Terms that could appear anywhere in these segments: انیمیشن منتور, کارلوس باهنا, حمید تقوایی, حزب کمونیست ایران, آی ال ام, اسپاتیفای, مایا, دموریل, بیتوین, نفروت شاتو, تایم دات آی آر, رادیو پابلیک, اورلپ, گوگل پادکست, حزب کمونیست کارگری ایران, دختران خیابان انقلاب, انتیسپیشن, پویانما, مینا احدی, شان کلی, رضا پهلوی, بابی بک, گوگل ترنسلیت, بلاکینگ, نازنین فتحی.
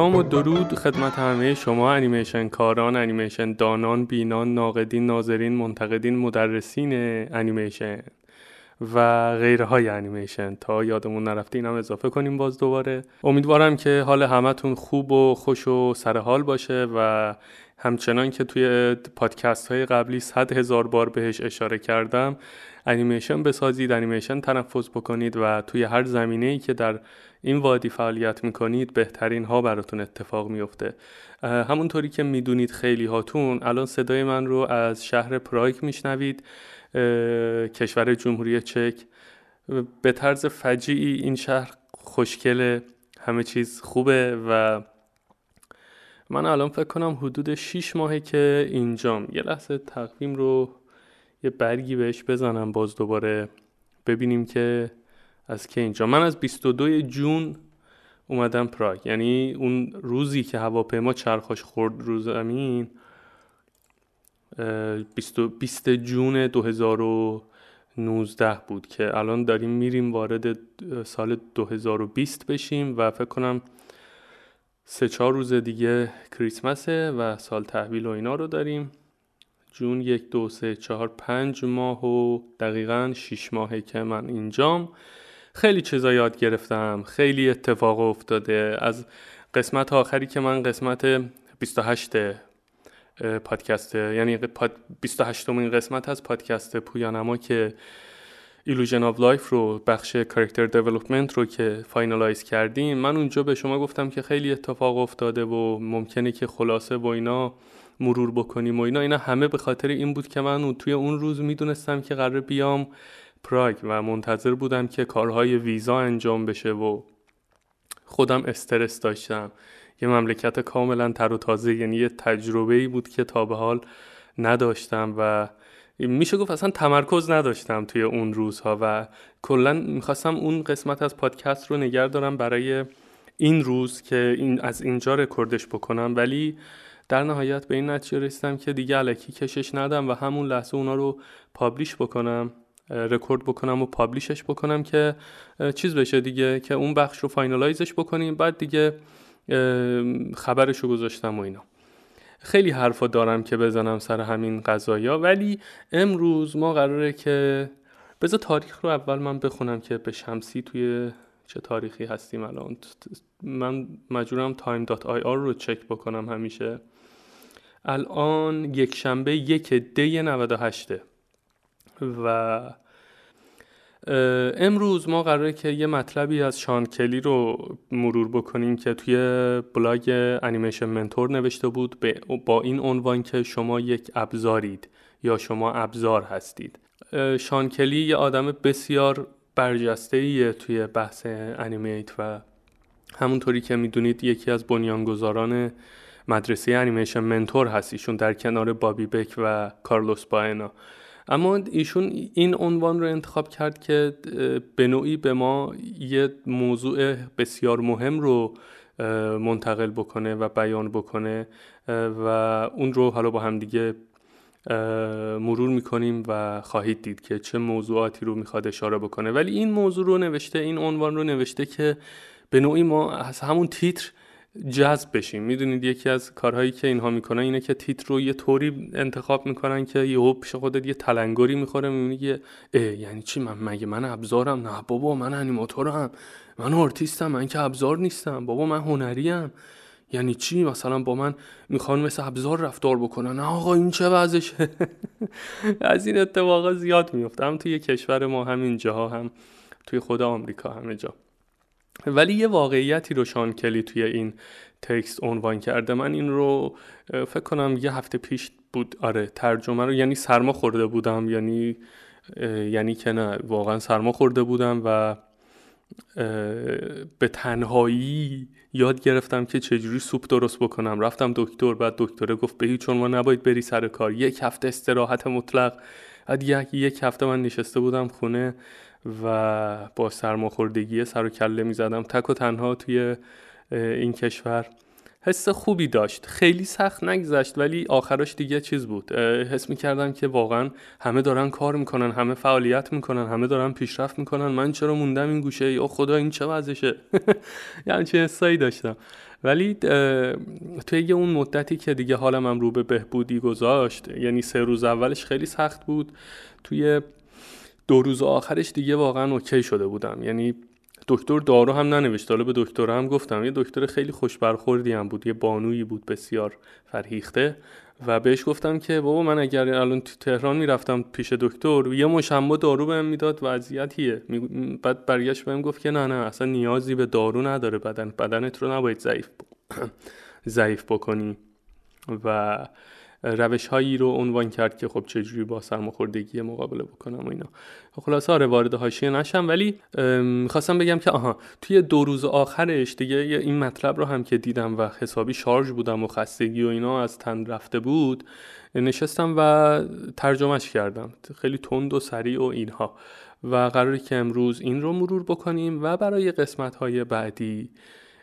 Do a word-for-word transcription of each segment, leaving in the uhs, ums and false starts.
سلام و درود خدمت همه شما انیمیشن کاران، انیمیشن دانان، بینان، ناقدین، ناظرین، منتقدین، مدرسین انیمیشن و غیره های انیمیشن. تا یادمون نرفته اینم اضافه کنیم باز دوباره. امیدوارم که حال همتون خوب و خوش و سرحال باشه و همچنان که توی پادکست های قبلی صد هزار بار بهش اشاره کردم، انیمیشن بسازید، انیمیشن تنفس بکنید و توی هر زمینه‌ای که در این وادی فعالیت میکنید بهترین ها براتون اتفاق میفته. همونطوری که میدونید خیلی هاتون الان صدای من رو از شهر پراگ میشنوید، کشور جمهوری چک. به طرز فجیعی این شهر خوشگله، همه چیز خوبه و من الان فکر کنم حدود شش ماهه که اینجام. یه لحظه تقویم رو یه برگی بهش بزنم باز دوباره ببینیم که از که اینجا. من از بیست و دوم جون اومدم پراگ، یعنی اون روزی که هواپیما چرخش خورد رو زمین، بیست جون دو هزار و نوزده بود که الان داریم میریم وارد سال دو هزار و بیست بشیم و فکر کنم سه چهار روز دیگه کریسمسه و سال تحویل و اینا رو داریم. جون یک دو سه چهار پنج ماه و دقیقاً شیش ماهه که من اینجام. خیلی چیزا یاد گرفتم، خیلی اتفاق افتاده. از قسمت آخری که من قسمت بیست و هشت پادکست، یعنی بیست و هشتمین قسمت از پادکست پویانما که Illusion of Life رو، بخش کاراکتر دیولپمنت رو که فاینالایز کردیم، من اونجا به شما گفتم که خیلی اتفاق افتاده و ممکنه که خلاصه و اینا مرور بکنیم و اینا اینا همه به خاطر این بود که من توی اون روز میدونستم که قراره بیام پراگ و منتظر بودم که کارهای ویزا انجام بشه و خودم استرس داشتم. یه مملکت کاملا تر و تازه، یعنی یه تجربه‌ای بود که تا به حال نداشتم و میشه گفت اصلا تمرکز نداشتم توی اون روزها و کلا میخواستم اون قسمت از پادکست رو نگه دارم برای این روز که این از اینجا رکوردش بکنم، ولی در نهایت به این نتیجه رسیدم که دیگه الکی کشش ندم و همون لحظه اونا رو پابلیش بکنم، رکورد بکنم و پابلیشش بکنم که چیز بشه دیگه، که اون بخش رو فاینالایزش بکنیم. بعد دیگه خبرش رو گذاشتم و اینا. خیلی حرفا دارم که بزنم سر همین قضایا، ولی امروز ما قراره که بذار تاریخ رو اول من بخونم که به شمسی توی چه تاریخی هستیم الان. من مجبورم تایم دات آی آر رو چک بکنم همیشه. الان یک شنبه یک دی نود و هشت و امروز ما قراره که یه مطلبی از شان کلی رو مرور بکنیم که توی بلاگ انیمیشن منتور نوشته بود با این عنوان که شما یک ابزارید یا شما ابزار هستید. شان کلی یه آدم بسیار برجسته‌ایه توی بحث انیمیت و همونطوری که میدونید یکی از بنیانگذاران مدرسه انیمیشن منتور هست ایشون، در کنار بابی بک و کارلوس باهنا. اما ایشون این عنوان رو انتخاب کرد که به نوعی به ما یه موضوع بسیار مهم رو منتقل بکنه و بیان بکنه و اون رو حالا با هم دیگه مرور میکنیم و خواهید دید که چه موضوعاتی رو میخواد اشاره بکنه. ولی این موضوع رو نوشته، این عنوان رو نوشته که به نوعی ما از همون تیتر جذب بشیم. میدونید یکی از کارهایی که اینها میکنن اینه که تیتر رو یه طوری انتخاب میکنن که یهو پیش خودت یه تلنگری میخوره، میبینی یعنی چی، من مگه من ابزارم؟ نه بابا، من انیماتورم، من آرتیستم، من که ابزار نیستم، بابا من هنریم. یعنی چی مثلا با من میخوان مثل ابزار رفتار بکنن؟ نه آقا این چه وضعشه. از این اتفاقا زیاد میفته، هم توی کشور ما، هم اینجاها، هم توی خود آمریکا، همه جا. ولی یه واقعیتی رو شان کلی توی این تکست عنوان کرده. من این رو فکر کنم یه هفته پیش بود، آره ترجمه رو، یعنی سرما خورده بودم، یعنی یعنی که نه واقعا سرما خورده بودم و به تنهایی یاد گرفتم که چجوری سوپ درست بکنم. رفتم دکتر، بعد دکتره گفت به هیچ عنوان نباید بری سر کار، یک هفته استراحت مطلق. بعد یک هفته من نشسته بودم خونه و با سرماخوردگی سر و کله می زدم تک و تنها توی این کشور. حس خوبی داشت، خیلی سخت نگذشت، ولی آخرش دیگه چیز بود، حس می کردم که واقعا همه دارن کار میکنن، همه فعالیت میکنن، همه دارن پیشرفت میکنن، من چرا موندم این گوشه؟ یا خدا این چه وضعشه. یعنی چه حسایی داشتم ولی توی اون مدتی که دیگه حالم هم رو به بهبودی گذاشت، یعنی سه روز اولش خیلی سخت بود، توی دو روز آخرش دیگه واقعا اوکی شده بودم. یعنی دکتر دارو هم ننوشت، حالا به دکتر هم گفتم، یه دکتر خیلی خوش برخوردی هم بود، یه بانویی بود بسیار فرهیخته، و بهش گفتم که بابا من اگر الان تو تهران میرفتم پیش دکتر یه مشمع دارو بهم میداد وضعیتیه. بعد برگشت بهم گفت که نه نه اصلا نیازی به دارو نداره، بدن بدنت رو نباید ضعیف ضعیف بکنی، و روش هایی رو عنوان کرد که خب چجوری با سرماخوردگی مقابله بکنم و اینا. خلاصه آره وارد حاشیه نشم، ولی میخواستم بگم که آها توی دو روز آخرش دیگه این مطلب رو هم که دیدم و حسابی شارژ بودم و خستگی و اینا از تن رفته بود، نشستم و ترجمهش کردم خیلی تند و سریع و اینها، و قراره که امروز این رو مرور بکنیم. و برای قسمت های بعدی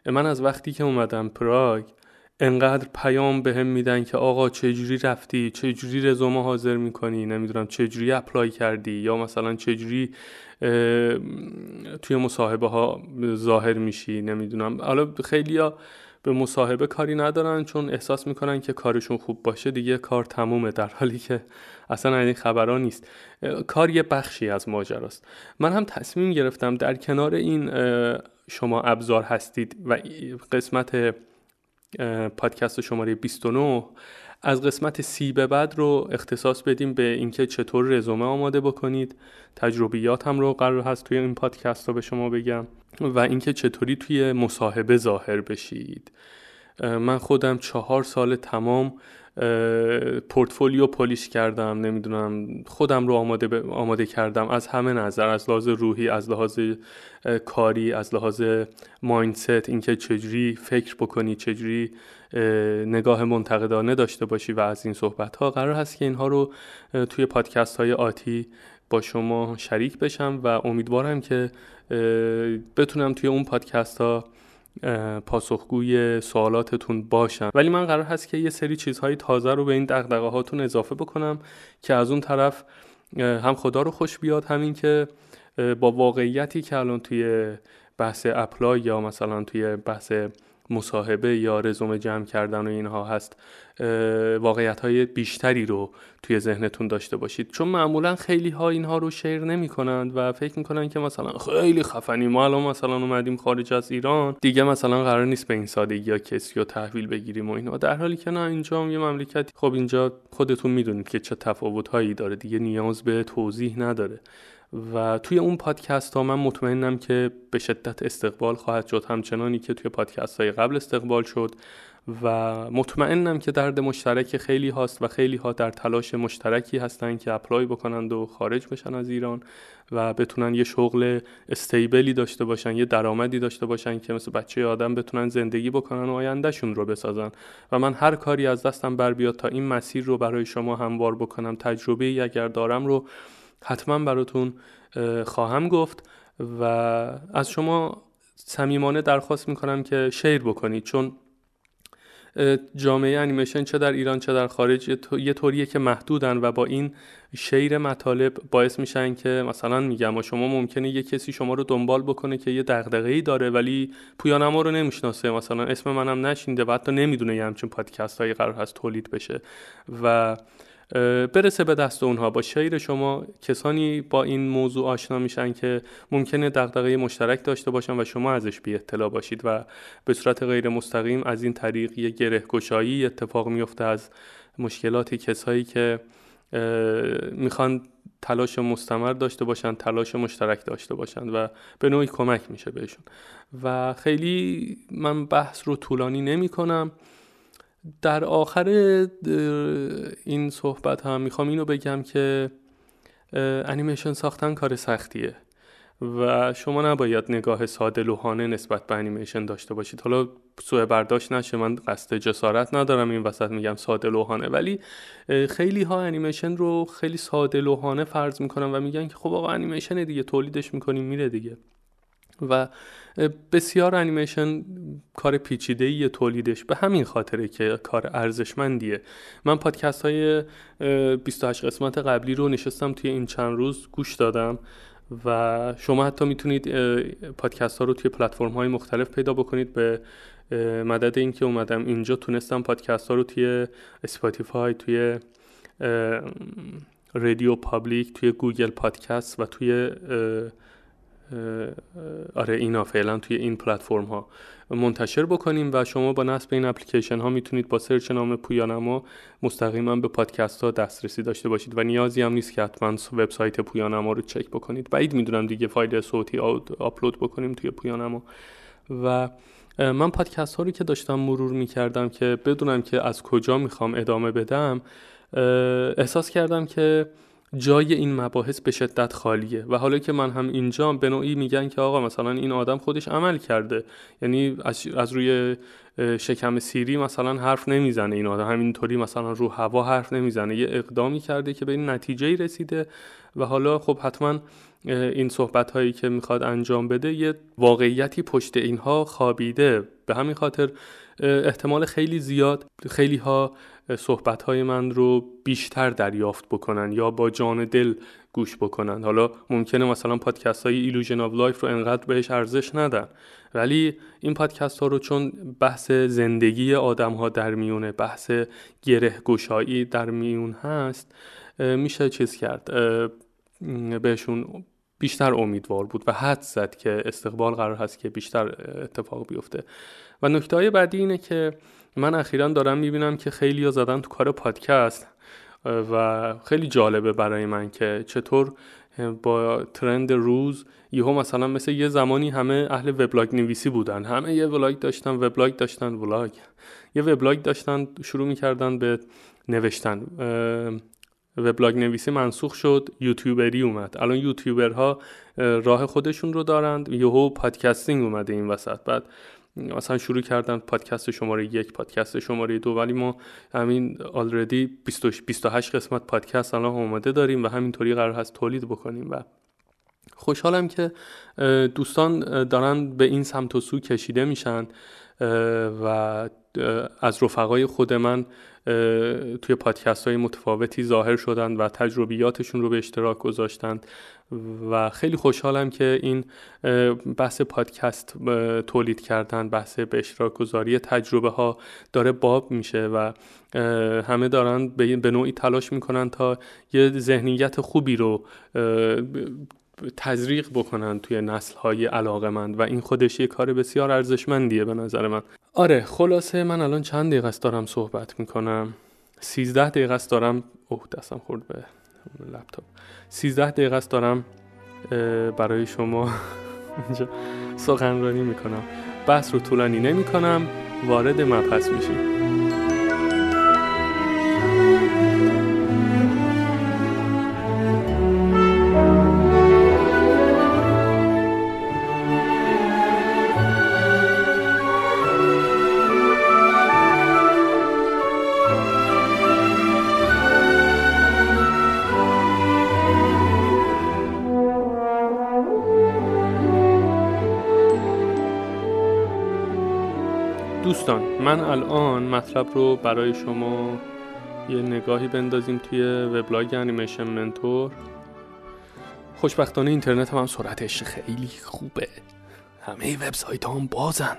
من از وقتی که اومدم پراگ انقدر پیام بهم میدن که آقا چجوری رفتی، چجوری رزومه حاضر میکنی، نمیدونم چجوری اپلای کردی، یا مثلا چجوری توی مصاحبه ها ظاهر میشی، نمیدونم. حالا خیلی ها به مصاحبه کاری ندارن چون احساس میکنن که کارشون خوب باشه دیگه کار تمومه، در حالی که اصلا این خبرها نیست. کار یه بخشی از ماجراست. من هم تصمیم گرفتم در کنار این شما ابزار هستید و قسمت پادکست شماره بیست و نه از قسمت سی به بعد رو اختصاص بدیم به اینکه چطور رزومه آماده بکنید، تجربیات هم رو قرار هست توی این پادکست رو به شما بگم، و اینکه چطوری توی مصاحبه ظاهر بشید. من خودم چهار سال تمام پورتفولیو پولیش کردم، نمیدونم خودم رو آماده, ب... آماده کردم از همه نظر، از لحاظ روحی، از لحاظ کاری، از لحاظ مایندست، اینکه چجوری فکر بکنی، چجوری نگاه منتقدانه داشته باشی و از این صحبت ها. قرار هست که اینها رو توی پادکست های آتی با شما شریک بشم و امیدوارم که بتونم توی اون پادکست ها پاسخگوی سوالاتتون باشم. ولی من قرار هست که یه سری چیزهای تازه رو به این دغدغه هاتون اضافه بکنم که از اون طرف هم خدا رو خوش بیاد، همین که با واقعیتی که الان توی بحث اپلای یا مثلا توی بحث مصاحبه یا رزومه جمع کردن و اینها هست، واقعیت‌های بیشتری رو توی ذهنتون داشته باشید، چون معمولا خیلی ها اینها رو شیر نمی کنند و فکر میکنن که مثلا خیلی خفنی ما الان مثلا اومدیم خارج از ایران دیگه مثلا قرار نیست به این سادگی یا کسی رو تحویل بگیریم و اینا، در حالی که نه، اینجا هم یه مملکتی، خب اینجا خودتون میدونید که چه تفاوت‌هایی داره دیگه، نیاز به توضیح نداره. و توی اون پادکست ها من مطمئنم که به شدت استقبال خواهد شد، همچنانی که توی پادکست های قبل استقبال شد، و مطمئنم که درد مشترک خیلی هاست و خیلی ها در تلاش مشترکی هستن که اپلای بکنند و خارج بشن از ایران و بتونن یه شغل استیبلی داشته باشن، یه درآمدی داشته باشن که مثل بچه آدم بتونن زندگی بکنن و آیندهشون رو بسازن. و من هر کاری از دستم بر بیاد تا این مسیر رو برای شما هموار بکنم، تجربه‌ای اگر دارم رو حتما براتون خواهم گفت. و از شما صمیمانه درخواست میکنم که شیر بکنید، چون جامعه انیمیشن چه در ایران چه در خارج یه طوریه که محدودن و با این شیر مطالب باعث میشن که مثلا میگم شما ممکنه یه کسی شما رو دنبال بکنه که یه دغدغه‌ای داره ولی پویانما رو نمیشناسه، مثلا اسم منم نشینده و حتی نمیدونه یه همچین پادکست هایی قرار هست تولید بشه و برسه به دست اونها. با شعر شما کسانی با این موضوع آشنا میشن که ممکنه دغدغه مشترک داشته باشن و شما ازش بی اطلاع باشید و به صورت غیر مستقیم از این طریق یه گره‌گشایی اتفاق میفته از مشکلات کسایی که میخوان تلاش مستمر داشته باشن، تلاش مشترک داشته باشن و به نوعی کمک میشه بهشون. و خیلی من بحث رو طولانی نمی کنم. در آخر این صحبت هم میخوام اینو بگم که انیمیشن ساختن کار سختیه و شما نباید نگاه ساده لوحانه نسبت به انیمیشن داشته باشید. حالا سوء برداشت نشه، من قصد جسارت ندارم این وسط میگم ساده لوحانه، ولی خیلی ها انیمیشن رو خیلی ساده لوحانه فرض میکنن و میگن که خب آقا انیمیشن دیگه، تولیدش میکنیم میره دیگه. و بسیار انیمیشن کار پیچیده‌ای تولیدش، به همین خاطره که کار ارزشمندیه. من پادکست های بیست و هشت قسمت قبلی رو نشستم توی این چند روز گوش دادم و شما حتی میتونید پادکست ها رو توی پلتفرم های مختلف پیدا بکنید، به مدد این که اومدم اینجا تونستم پادکست ها رو توی اسپاتیفای، توی رادیو پابلیک، توی گوگل پادکست و توی آره اینا فعلا توی این پلتفرم ها منتشر بکنیم و شما با نصب این اپلیکیشن ها میتونید با سرچ نام پویانما مستقیما به پادکست ها دسترسی داشته باشید و نیازی هم نیست که حتما وبسایت پویانما رو چک بکنید. بعید میدونم دیگه فایل صوتی آپلود بکنیم توی پویانما. و من پادکست ها رو که داشتم مرور میکردم که بدونم که از کجا میخوام ادامه بدم، احساس کردم که جای این مباحث به شدت خالیه و حالا که من هم اینجا به نوعی میگن که آقا مثلا این آدم خودش عمل کرده، یعنی از, از روی شکم سیری مثلا حرف نمیزنه، این آدم همینطوری مثلا رو هوا حرف نمیزنه، یه اقدامی کرده که به این نتیجه‌ای رسیده و حالا خب حتما این صحبت هایی که میخواد انجام بده یه واقعیتی پشت اینها خابیده. به همین خاطر احتمال خیلی زیاد خیلی ها صحبت های من رو بیشتر دریافت بکنن یا با جان دل گوش بکنن. حالا ممکنه مثلا پادکست های ایلوژن آف لایف رو انقدر بهش ارزش ندن، ولی این پادکست ها رو چون بحث زندگی آدم ها در میونه، بحث گره گشایی در میون هست، میشه چیز کرد، بهشون بیشتر امیدوار بود و حد زد که استقبال قرار هست که بیشتر اتفاق بیفته. و نکته‌های بعدی اینه که من اخیراً دارم میبینم که خیلی‌ها زدن تو کار پادکست و خیلی جالبه برای من که چطور با ترند روز یهو مثلا مثل یه زمانی همه اهل وبلاگ نویسی بودن، همه یه وبلاگ داشتن وبلاگ داشتن وبلاگ یه وبلاگ داشتن شروع می‌کردن به نوشتن. وبلاگ نویسی منسوخ شد، یوتیوبری اومد، الان یوتیوبرها راه خودشون رو دارند، یهو پادکستینگ اومده این وسط، بعد مثلا شروع کردن پادکست شماره یک، پادکست شماره دو، ولی ما همین آلردی بیست و هشت قسمت پادکست الان اومده داریم و همینطوری قرار هست تولید بکنیم. و خوشحالم که دوستان دارن به این سمت و سو کشیده میشن و از رفقای خود من توی پادکست های متفاوتی ظاهر شدن و تجربیاتشون رو به اشتراک گذاشتن و خیلی خوشحالم که این بحث پادکست تولید کردن، بحث به اشتراک گذاری تجربه ها داره باب میشه و همه دارن به نوعی تلاش میکنن تا یه ذهنیت خوبی رو تزریق بکنن توی نسل‌های علاقه‌مند و این خودش یه کار بسیار ارزشمندیه به نظر من. آره خلاصه من الان چند دقیقه است دارم صحبت میکنم، سیزده دقیقه است دارم اوه دستم خورد به لپتاپ سیزده دقیقه است دارم برای شما اینجا سخنرانی میکنم. بحث رو طولانی نمیکنم، وارد مبحث میشیم. من الان مطلب رو برای شما یه نگاهی بندازیم توی وبلاگ انیمیشن منتور. خوشبختانه اینترنت هم, هم سرعتش خیلی خوبه، همه وبسایت‌ها هم بازن.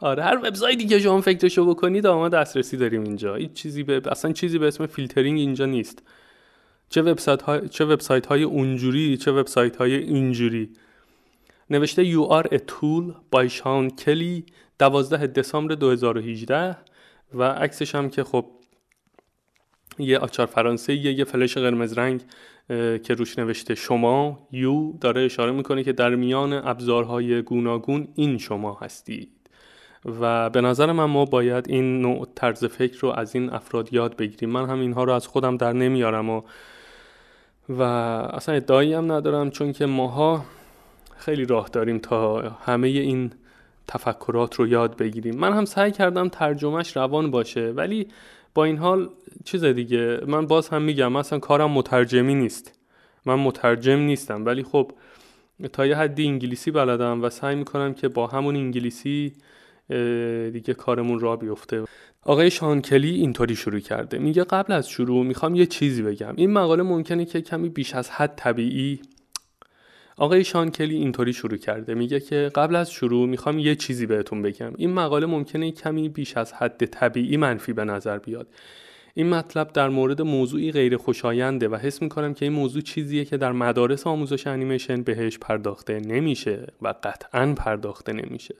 آره هر وبسایتی که شما فکرشو بکنید ما دسترسی داریم اینجا. هیچ چیزی به اصلا چیزی به اسم فیلترینگ اینجا نیست، چه وبسایت‌ها چه وبسایت‌های اونجوری چه وبسایت‌های اینجوری. نوشته You are a tool by شان کلی دوازده دسامبر دو هزار و هجده و عکسش هم که خب یه آچار فرانسه یه, یه فلش قرمز رنگ که روش نوشته شما You داره اشاره میکنه که در میان ابزارهای گوناگون این شما هستید. و به نظر من ما باید این نوع طرز فکر رو از این افراد یاد بگیریم. من هم اینها رو از خودم در نمیارم و, و اصلا ادعایی هم ندارم، چون که ماها خیلی راه داریم تا همه این تفکرات رو یاد بگیریم. من هم سعی کردم ترجمهش روان باشه، ولی با این حال چیز دیگه. من باز هم میگم اصلا کارم مترجمی نیست، من مترجم نیستم، ولی خب تا یه حدی انگلیسی بلدم و سعی میکنم که با همون انگلیسی دیگه کارمون را بیفته. آقای شان کلی اینطوری شروع کرده، میگه قبل از شروع میخوام یه چیزی بگم. این مقاله ممکنه که کمی بیش از حد طبیعی آقای شان کلی اینطوری شروع کرده، میگه که قبل از شروع میخوام یه چیزی بهتون بگم. این مقاله ممکنه کمی بیش از حد طبیعی منفی به نظر بیاد. این مطلب در مورد موضوعی غیر خوشاینده و حس میکنم که این موضوع چیزیه که در مدارس آموزش انیمیشن بهش پرداخته نمیشه و قطعاً پرداخته نمیشه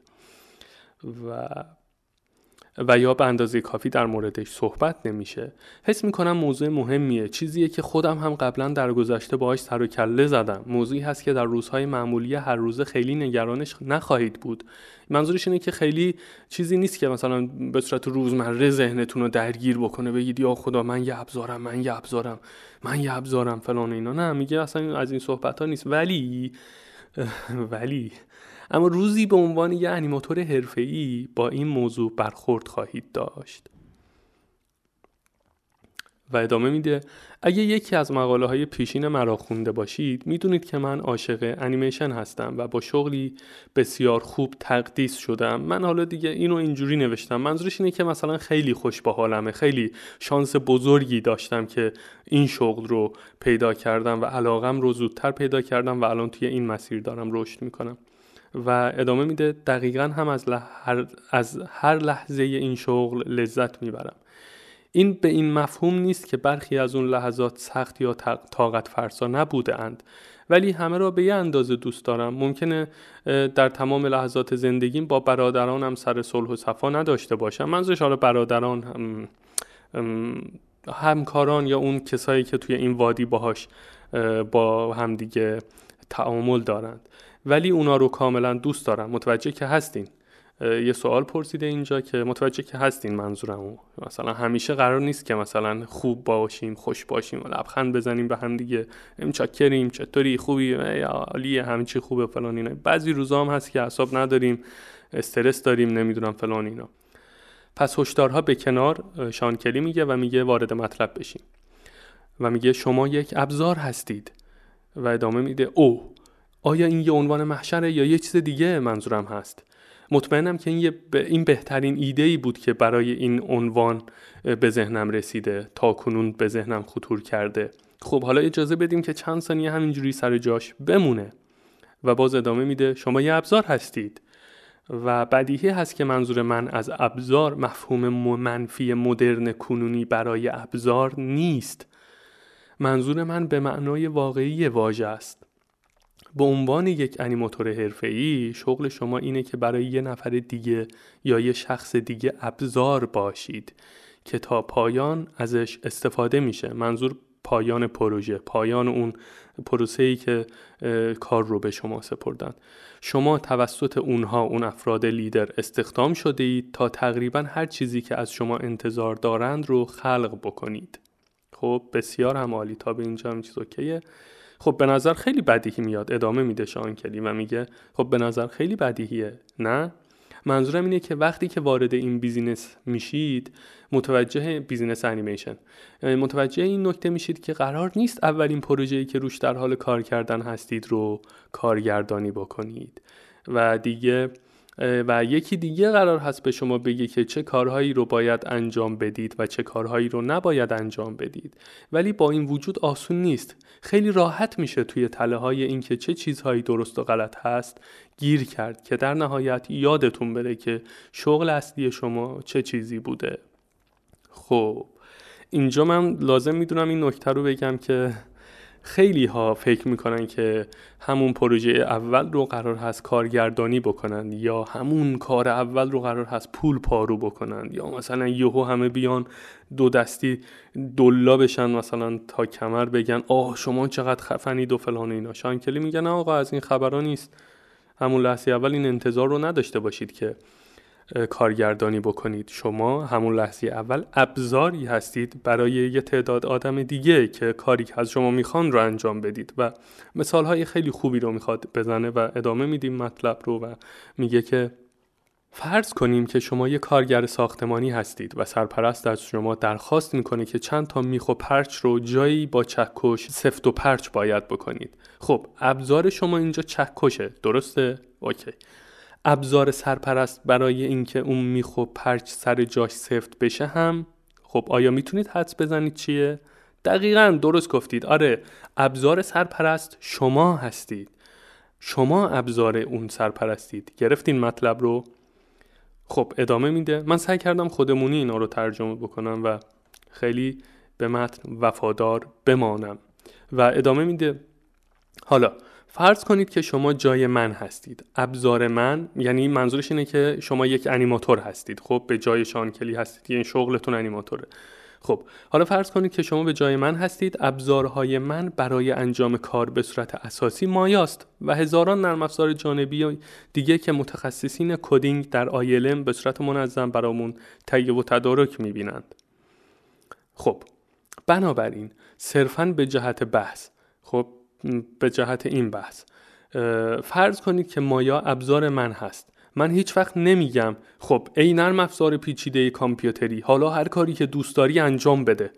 و و یا به اندازه کافی در موردش صحبت نمیشه. حس میکنم موضوع مهمیه، چیزیه که خودم هم قبلا در گذشته باهاش سر و کله زدم. موضوعی هست که در روزهای معمولی هر روز خیلی نگرانش نخواهید بود. منظورش اینه که خیلی چیزی نیست که مثلا به صورت روزمره ذهنتون رو درگیر بکنه، بگید یا خدا من یه ابزارم من یه ابزارم من یه ابزارم فلان اینا. نه، میگه اصلا از این صحبت‌ها نیست. ولی ولی اما روزی به عنوان یه انیماتور حرفه‌ای با این موضوع برخورد خواهید داشت. و ادامه میده: اگه یکی از مقاله‌های پیشین مرا خونده باشید میدونید که من عاشق انیمیشن هستم و با شغلی بسیار خوب تقدیس شدم. من حالا دیگه اینو اینجوری نوشتم، منظورش اینه که مثلا خیلی خوش به حالمه، خیلی شانس بزرگی داشتم که این شغل رو پیدا کردم و علاقم رو زودتر پیدا کردم و الان توی این مسیر دارم رشد میکنم. و ادامه میده: دقیقاً هم از, لحر... از هر لحظه این شغل لذت میبرم. این به این مفهوم نیست که برخی از اون لحظات سخت یا طاقت فرسا نبوده اند، ولی همه را به یه اندازه دوست دارم. ممکنه در تمام لحظات زندگیم با برادرانم سر صلح و صفا نداشته باشم. منظورش حالا برادران هم... همکاران یا اون کسایی که توی این وادی باهاش با همدیگه تعامل دارند، ولی اونا رو کاملا دوست دارم. متوجه که هستین یه سوال پرسیده اینجا که متوجه که هستین منظورمو. مثلا همیشه قرار نیست که مثلا خوب باشیم، خوش باشیم و لبخند بزنیم به هم دیگه، متشکریم، چطوری، خوبی، عالی، همه چی خوبه فلان اینا. بعضی روزا هم هست که اعصاب نداریم، استرس داریم، نمیدونم فلان اینا. پس هشدارها به کنار، شان کلی میگه و میگه وارد مطلب بشیم و میگه شما یک ابزار هستید. و ادامه میده: او آیا این یه عنوان محشره یا یه چیز دیگه منظورم هست؟ مطمئنم که این, ب... این بهترین ایده‌ای بود که برای این عنوان به ذهنم رسیده، تا کنون به ذهنم خطور کرده. خب حالا اجازه بدیم که چند ثانیه همینجوری سر جاش بمونه. و باز ادامه میده: شما یه ابزار هستید و بدیهی هست که منظور من از ابزار مفهوم منفی مدرن کنونی برای ابزار نیست. منظور من به معنای واقعی واژه است. به عنوان یک انیماتور حرفه‌ای شغل شما اینه که برای یه نفر دیگه یا یه شخص دیگه ابزار باشید که تا پایان ازش استفاده میشه. منظور پایان پروژه، پایان اون پروسه‌ای که کار رو به شما سپردن. شما توسط اونها، اون افراد لیدر، استخدام شده اید تا تقریباً هر چیزی که از شما انتظار دارند رو خلق بکنید. خب بسیار هم عالی، تا به اینجا هم چیز اوکیه. خب به نظر خیلی بدیهی میاد. ادامه میده شان کلی و میگه خب به نظر خیلی بدیهیه، نه؟ منظورم اینه که وقتی که وارد این بیزینس میشید، متوجه بیزینس انیمیشن، متوجه این نکته میشید که قرار نیست اولین پروژه‌ای که روش در حال کار کردن هستید رو کارگردانی بکنید و دیگه و یکی دیگه قرار هست به شما بگه که چه کارهایی رو باید انجام بدید و چه کارهایی رو نباید انجام بدید. ولی با این وجود آسون نیست. خیلی راحت میشه توی تله‌های این که چه چیزهایی درست و غلط هست گیر کرد که در نهایت یادتون بره که شغل اصلی شما چه چیزی بوده. خب اینجا من لازم میدونم این نکته رو بگم که خیلی ها فکر میکنن که همون پروژه اول رو قرار هست کارگردانی بکنن یا همون کار اول رو قرار هست پول پارو بکنن یا مثلا یهو همه بیان دو دستی دلا بشن مثلا تا کمر بگن آه شما چقدر خفنید و فلان اینا. شان کلی میگن آقا از این خبرا نیست. همون لحظه اول این انتظار رو نداشته باشید که کارگردانی بکنید. شما همون لحظه اول ابزاری هستید برای یه تعداد آدم دیگه که کاری که از شما میخوان رو انجام بدید. و مثالهای خیلی خوبی رو میخواد بزنه و ادامه میدیم مطلب رو و میگه که فرض کنیم که شما یه کارگر ساختمانی هستید و سرپرست از شما درخواست میکنه که چند تا میخ و پرچ رو جایی با چکش سفت و پرچ باید بکنید. خب ابزار شما اینجا چکشه، درسته؟ اوکی. ابزار سرپرست برای اینکه اون میخ و پرچ سر جاش سفت بشه هم، خب آیا میتونید حدس بزنید چیه؟ دقیقاً درست گفتید. آره، ابزار سرپرست شما هستید. شما ابزار اون سرپرستید. گرفتین مطلب رو؟ خب ادامه میده. من سعی کردم خودمونی اینا رو ترجمه بکنم و خیلی به متن وفادار بمانم و ادامه میده. حالا فرض کنید که شما جای من هستید. ابزار من، یعنی منظورش اینه که شما یک انیماتور هستید. خب به جای شان کلی هستید، یعنی شغلتون انیماتوره. خب حالا فرض کنید که شما به جای من هستید. ابزارهای من برای انجام کار به صورت اساسی مایاست و هزاران نرم افزار جانبی دیگه که متخصصین کدینگ در آی ال ام به صورت منظم برامون تهیه و تدارک می‌بینند. خب بنابراین صرفاً به جهت بحث، خب به جهت این بحث فرض کنید که مایا ابزار من هست. من هیچ وقت نمیگم خب ای نرم افزار پیچیده کامپیوتری حالا هر کاری که دوست داری انجام بده.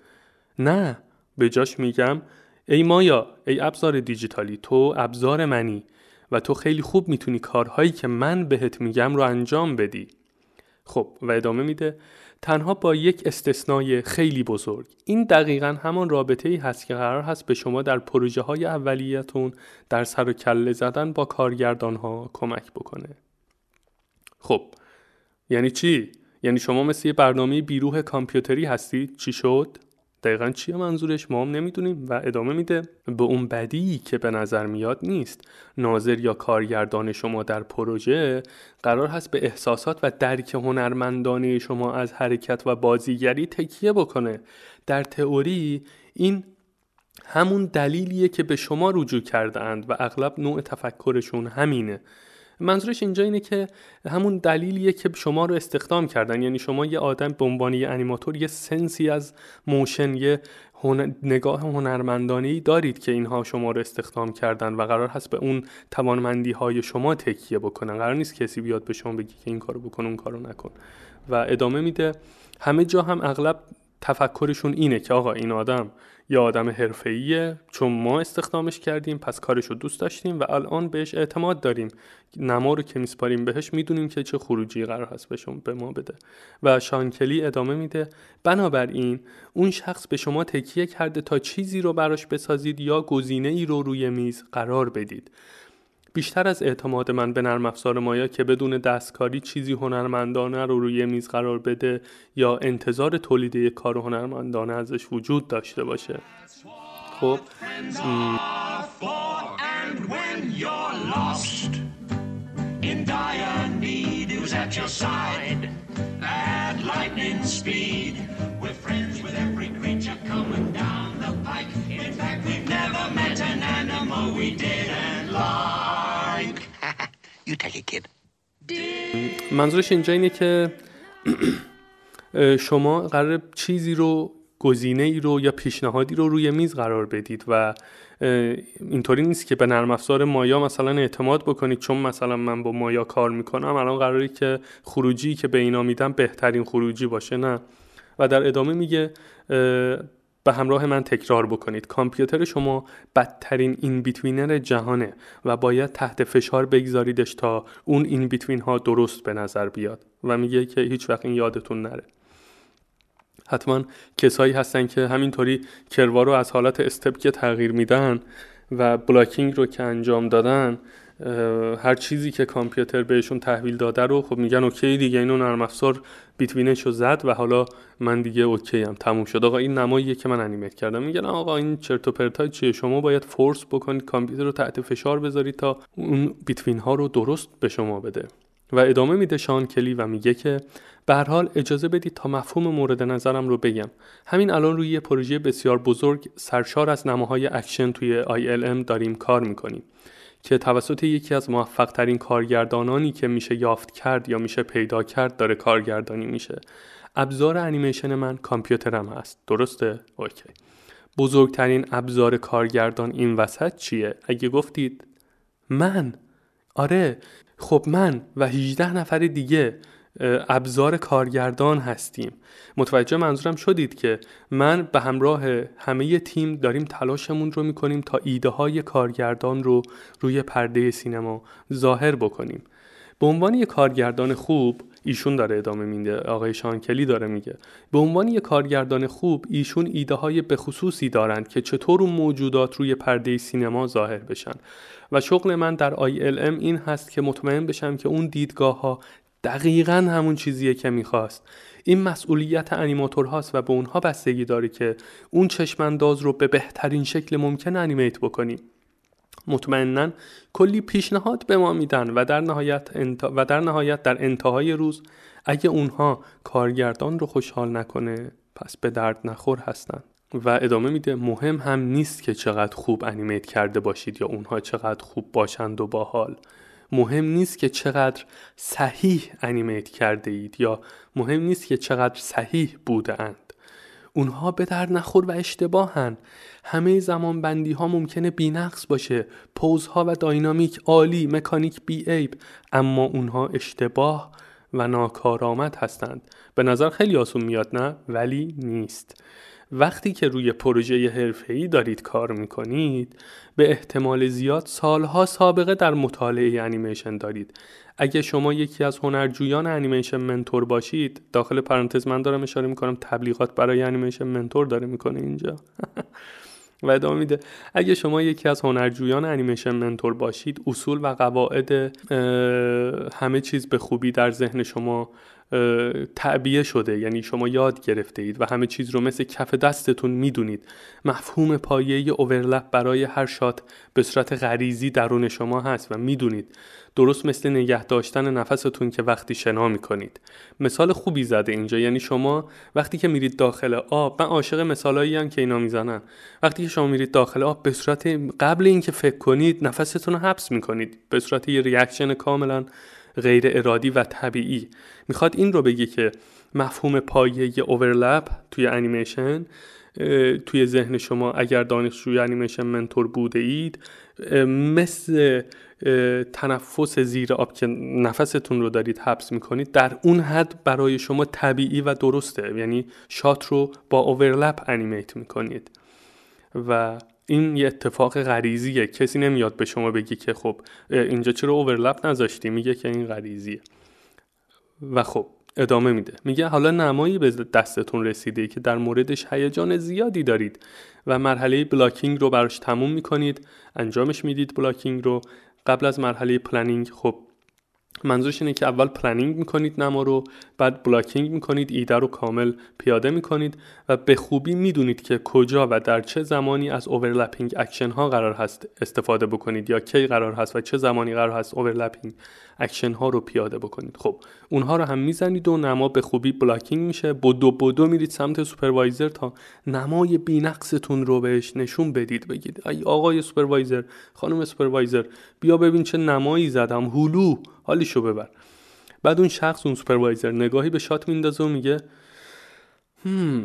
نه، به جاش میگم ای مایا، ای ابزار دیجیتالی، تو ابزار منی و تو خیلی خوب میتونی کارهایی که من بهت میگم رو انجام بدی. خب و ادامه میده، تنها با یک استثنای خیلی بزرگ. این دقیقاً همان رابطه‌ای هست که قرار هست به شما در پروژه‌های اولیه‌تون در سر و کله زدن با کارگردان‌ها کمک بکنه. خب یعنی چی؟ یعنی شما مثل یه برنامه بیروح کامپیوتری هستید؟ چی شد؟ دقیقاً چیه منظورش؟ ما هم نمیدونیم. و ادامه میده، به اون بدیعی که به نظر میاد نیست. ناظر یا کارگردان شما در پروژه قرار هست به احساسات و درک هنرمندانه شما از حرکت و بازیگری تکیه بکنه. در تئوری این همون دلیلیه که به شما رجوع کرده اند و اغلب نوع تفکرشون همینه. منظورش اینجا اینه که همون دلیلیه که شما رو استخدام کردن. یعنی شما یه آدم به عنوان یه انیماتور یه سنسی از موشن، یه هن... نگاه هنرمندانه‌ای دارید که اینها شما رو استخدام کردن و قرار هست به اون توانمندی‌های شما تکیه بکنن. قرار نیست کسی بیاد به شما بگی که این کارو بکن اون کارو نکن. و ادامه میده، همه جا هم اغلب تفکرشون اینه که آقا این آدم یه آدم حرفه‌ایه، چون ما استخدامش کردیم پس کارشو دوست داشتیم و الان بهش اعتماد داریم، نما رو که میسپاریم بهش میدونیم که چه خروجی قرار هست بهشون به ما بده. و شان کلی ادامه میده، بنابراین اون شخص به شما تکیه کرده تا چیزی رو براش بسازید یا گزینه‌ای رو روی میز قرار بدید. بیشتر از اعتماد من به نرم افزار مایا که بدون دستکاری چیزی هنرمندانه رو روی میز قرار بده یا انتظار تولید یک کار هنرمندانه ازش وجود داشته باشه. خب منظورش اینجا اینه که شما قراره چیزی رو، گزینه ای رو یا پیشنهادی رو روی میز قرار بدید و اینطوری نیست که به نرم افزار مایا مثلا اعتماد بکنید چون مثلا من با مایا کار میکنم الان قراره که خروجی که به اینا میدم بهترین خروجی باشه. نه. و در ادامه میگه به همراه من تکرار بکنید، کامپیوتر شما بدترین این بیتوینر جهانه و باید تحت فشار بگذاریدش تا اون این بیتوین ها درست به نظر بیاد. و میگه که هیچ وقت این یادتون نره. حتما کسایی هستن که همینطوری کروارو از حالت استپ که تغییر میدن و بلاکینگ رو که انجام دادن، هر چیزی که کامپیوتر بهشون تحویل داده رو خب میگن اوکی دیگه اینو نرم افزار بیتوینش رو زد و حالا من دیگه اوکی ام، تموم شد. آقا این نماییه که من انیمیت کردم. میگن آقا این چرت و پرتای چیه؟ شما باید فورس بکنید، کامپیوتر رو تحت فشار بذارید تا اون بیتوین ها رو درست به شما بده. و ادامه میده شان کلی و میگه که به هر حال اجازه بدید تا مفهوم مورد نظرم رو بگم. همین الان روی یه پروژه بسیار بزرگ سرشار از نماهای اکشن توی آی ال ام داریم کار میکنیم که توسط یکی از موفق ترین کارگردانانی که میشه یافت کرد یا میشه پیدا کرد داره کارگردانی میشه. ابزار انیمیشن من کامپیوترم هست، درسته؟ اوکی. بزرگترین ابزار کارگردان این وسط چیه؟ اگه گفتید من، آره خب من و هجده نفر دیگه ابزار کارگردان هستیم. متوجه منظورم شدید که من به همراه همه تیم داریم تلاشمون رو میکنیم تا ایده های کارگردان رو روی پرده سینما ظاهر بکنیم. به عنوان یک کارگردان خوب ایشون داره ادامه میده، آقای شان کلی داره میگه به عنوان یک کارگردان خوب ایشون ایده های به خصوصی دارند که چطور اون موجودات روی پرده سینما ظاهر بشن و شغل من در آی ال ام این هست که مطمئن بشم که اون دیدگاه ها دقیقاً همون چیزیه که میخواست. این مسئولیت انیماتور هاست و به اونها بستگی داره که اون چشمانداز رو به بهترین شکل ممکن انیمیت بکنیم. مطمئناً کلی پیشنهاد به ما میدن و در نهایت انت... و در نهایت در انتهای روز اگه اونها کارگردان رو خوشحال نکنه پس به درد نخور هستن. و ادامه میده مهم هم نیست که چقدر خوب انیمیت کرده باشید یا اونها چقدر خوب باشند و باحال. مهم نیست که چقدر صحیح انیمیت کرده اید یا مهم نیست که چقدر صحیح بوده اند. اونها به درد نخور و اشتباهن. همه زمان بندی ها ممکنه بی نقص باشه، پوز ها و داینامیک عالی، مکانیک بی عیب، اما اونها اشتباه و ناکارآمد هستند. به نظر خیلی آسون میاد نه؟ ولی نیست. وقتی که روی پروژه حرفه‌ای دارید کار میکنید به احتمال زیاد سالها سابقه در مطالعه انیمیشن دارید. اگه شما یکی از هنرجویان انیمیشن منتور باشید، داخل پرانتز من دارم اشاره میکنم تبلیغات برای انیمیشن منتور داره میکنه اینجا و ادامه میده اگه شما یکی از هنرجویان انیمیشن منتور باشید اصول و قواعد همه چیز به خوبی در ذهن شما تعبیه شده، یعنی شما یاد گرفته اید و همه چیز رو مثل کف دستتون میدونید. مفهوم پایه‌ای اورلپ برای هر شات به صورت غریزی درون شما هست و میدونید، درست مثل نگه داشتن نفستون که وقتی شنا میکنید. مثال خوبی زده اینجا، یعنی شما وقتی که میرید داخل آب، من عاشق مثالایی ام که اینا میزنن، وقتی که شما میرید داخل آب به صورت قبل اینکه فکر کنید نفستون رو حبس میکنید به صورت یه ریاکشن کاملا غیر ارادی و طبیعی. میخواد این رو بگه که مفهوم پایه اورلپ توی انیمیشن توی ذهن شما اگر دانشجوی انیمیشن منتور بوده اید مثل تنفس زیر آب که نفستون رو دارید حبس میکنید در اون حد برای شما طبیعی و درسته، یعنی شات رو با اورلپ انیمیت میکنید و این یه اتفاق غریزیه. کسی نمیاد به شما بگی که خب اینجا چرا اورلپ نذاشتی، میگه که این غریزیه. و خب ادامه میده میگه حالا نمایی به دستتون رسیده که در موردش هیجان زیادی دارید و مرحله بلاکینگ رو براش تموم میکنید، انجامش میدید بلاکینگ رو قبل از مرحله پلنینگ. خب منظورش اینه که اول پلنینگ میکنید نما رو، بعد بلاکینگ میکنید، ایده رو کامل پیاده میکنید و به خوبی میدونید که کجا و در چه زمانی از اورلپینگ اکشن ها قرار هست استفاده بکنید یا کی قرار هست و چه زمانی قرار هست اورلپینگ اکشن ها رو پیاده بکنید. خب اونها رو هم میزنید و نما به خوبی بلاکینگ میشه، بدو بدو میرید سمت سوپروایزر تا نمای بی‌نقصتون رو بهش نشون بدید، بگید ای آقای سوپروایزر، خانم سوپروایزر، بیا ببین چه نمایی زدم، هلو حالیشو ببر. بعد اون شخص، اون سوپروایزر، نگاهی به شات میندازه و میگه هم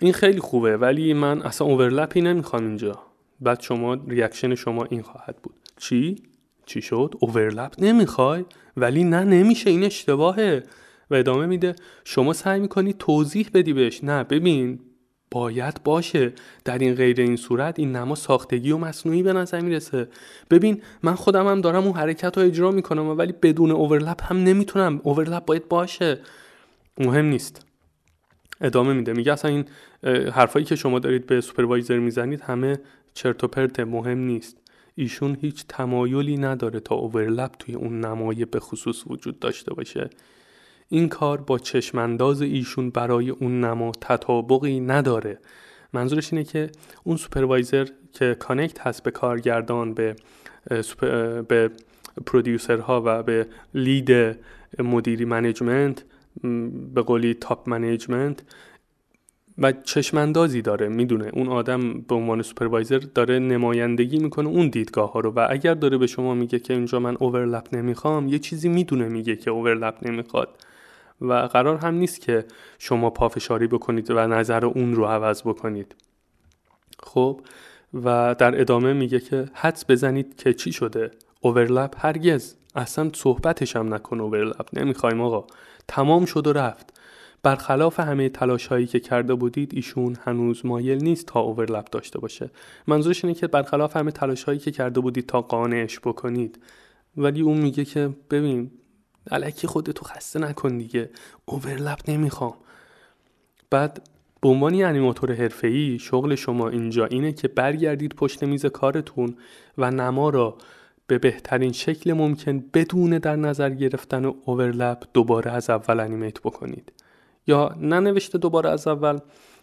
این خیلی خوبه ولی من اصلا اورلپی نمیخوام اینجا. بعد شما ریاکشن شما این خواهد بود چی؟ چی شد؟ اورلپ نمیخوای؟ ولی نه نمیشه، این اشتباهه. و ادامه میده شما سعی میکنی توضیح بدی بهش نه ببین باید باشه، در این غیر این صورت این نما ساختگی و مصنوعی به نظر میرسه، ببین من خودم هم دارم اون حرکت رو اجرا میکنم ولی بدون اورلپ هم نمیتونم، اورلپ باید باشه. مهم نیست. ادامه میده میگه اصلا این حرفایی که شما دارید به سوپروایزر میزنید همه چرت و پرت، مهم نیست. ایشون هیچ تمایلی نداره تا اورلپ توی اون نمای به خصوص وجود داشته باشه. این کار با چشمانداز ایشون برای اون نما تطابقی نداره. منظورش اینه که اون سوپروایزر که کانکت هست به کارگردان، به سوپر، به پرودیوسرها و به لید مدیری منیجمنت، به قولی تاپ منیجمنت، و چشمندازی داره، میدونه اون آدم به عنوان سوپروایزر داره نمایندگی میکنه اون دیدگاه ها رو و اگر داره به شما میگه که اینجا من اورلپ نمیخوام، یه چیزی میدونه میگه که اورلپ نمیخواد و قرار هم نیست که شما پافشاری بکنید و نظر اون رو عوض بکنید. خب و در ادامه میگه که حدس بزنید که چی شده، اورلپ هرگز، اصلا صحبتش هم نکن، اورلپ نمیخوایم آقا، تمام شد و رفت. برخلاف همه تلاش هایی که کرده بودید ایشون هنوز مایل نیست تا اورلپ داشته باشه. منظورش اینه که برخلاف همه تلاش هایی که کرده بودید تا قانعش بکنید، ولی اون میگه که ببین الکی خودتو خسته نکن دیگه، اوورلپ نمیخوام. بعد به عنوان یه انیماتور حرفه‌ای شغل شما اینجا اینه که برگردید پشت میز کارتون و نما را به بهترین شکل ممکن بدون در نظر گرفتن و اوورلپ دوباره از اول انیمیت بکنید. یا ننوشته دوباره از اول،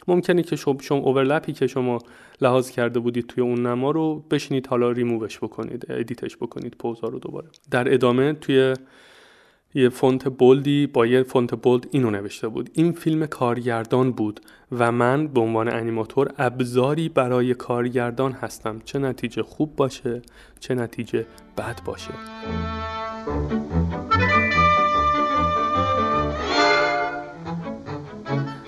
ممکنه که شما اوورلپی که شما لحاظ کرده بودید توی اون نما رو بشینید حالا ریمووش بکنید، ادیتش بکنید، پوزا رو دوباره. در ادامه توی یه فونت بولدی با یه فونت بولد اینو نوشته بود: این فیلم کارگردان بود و من به عنوان انیماتور ابزاری برای کارگردان هستم، چه نتیجه خوب باشه چه نتیجه بد باشه.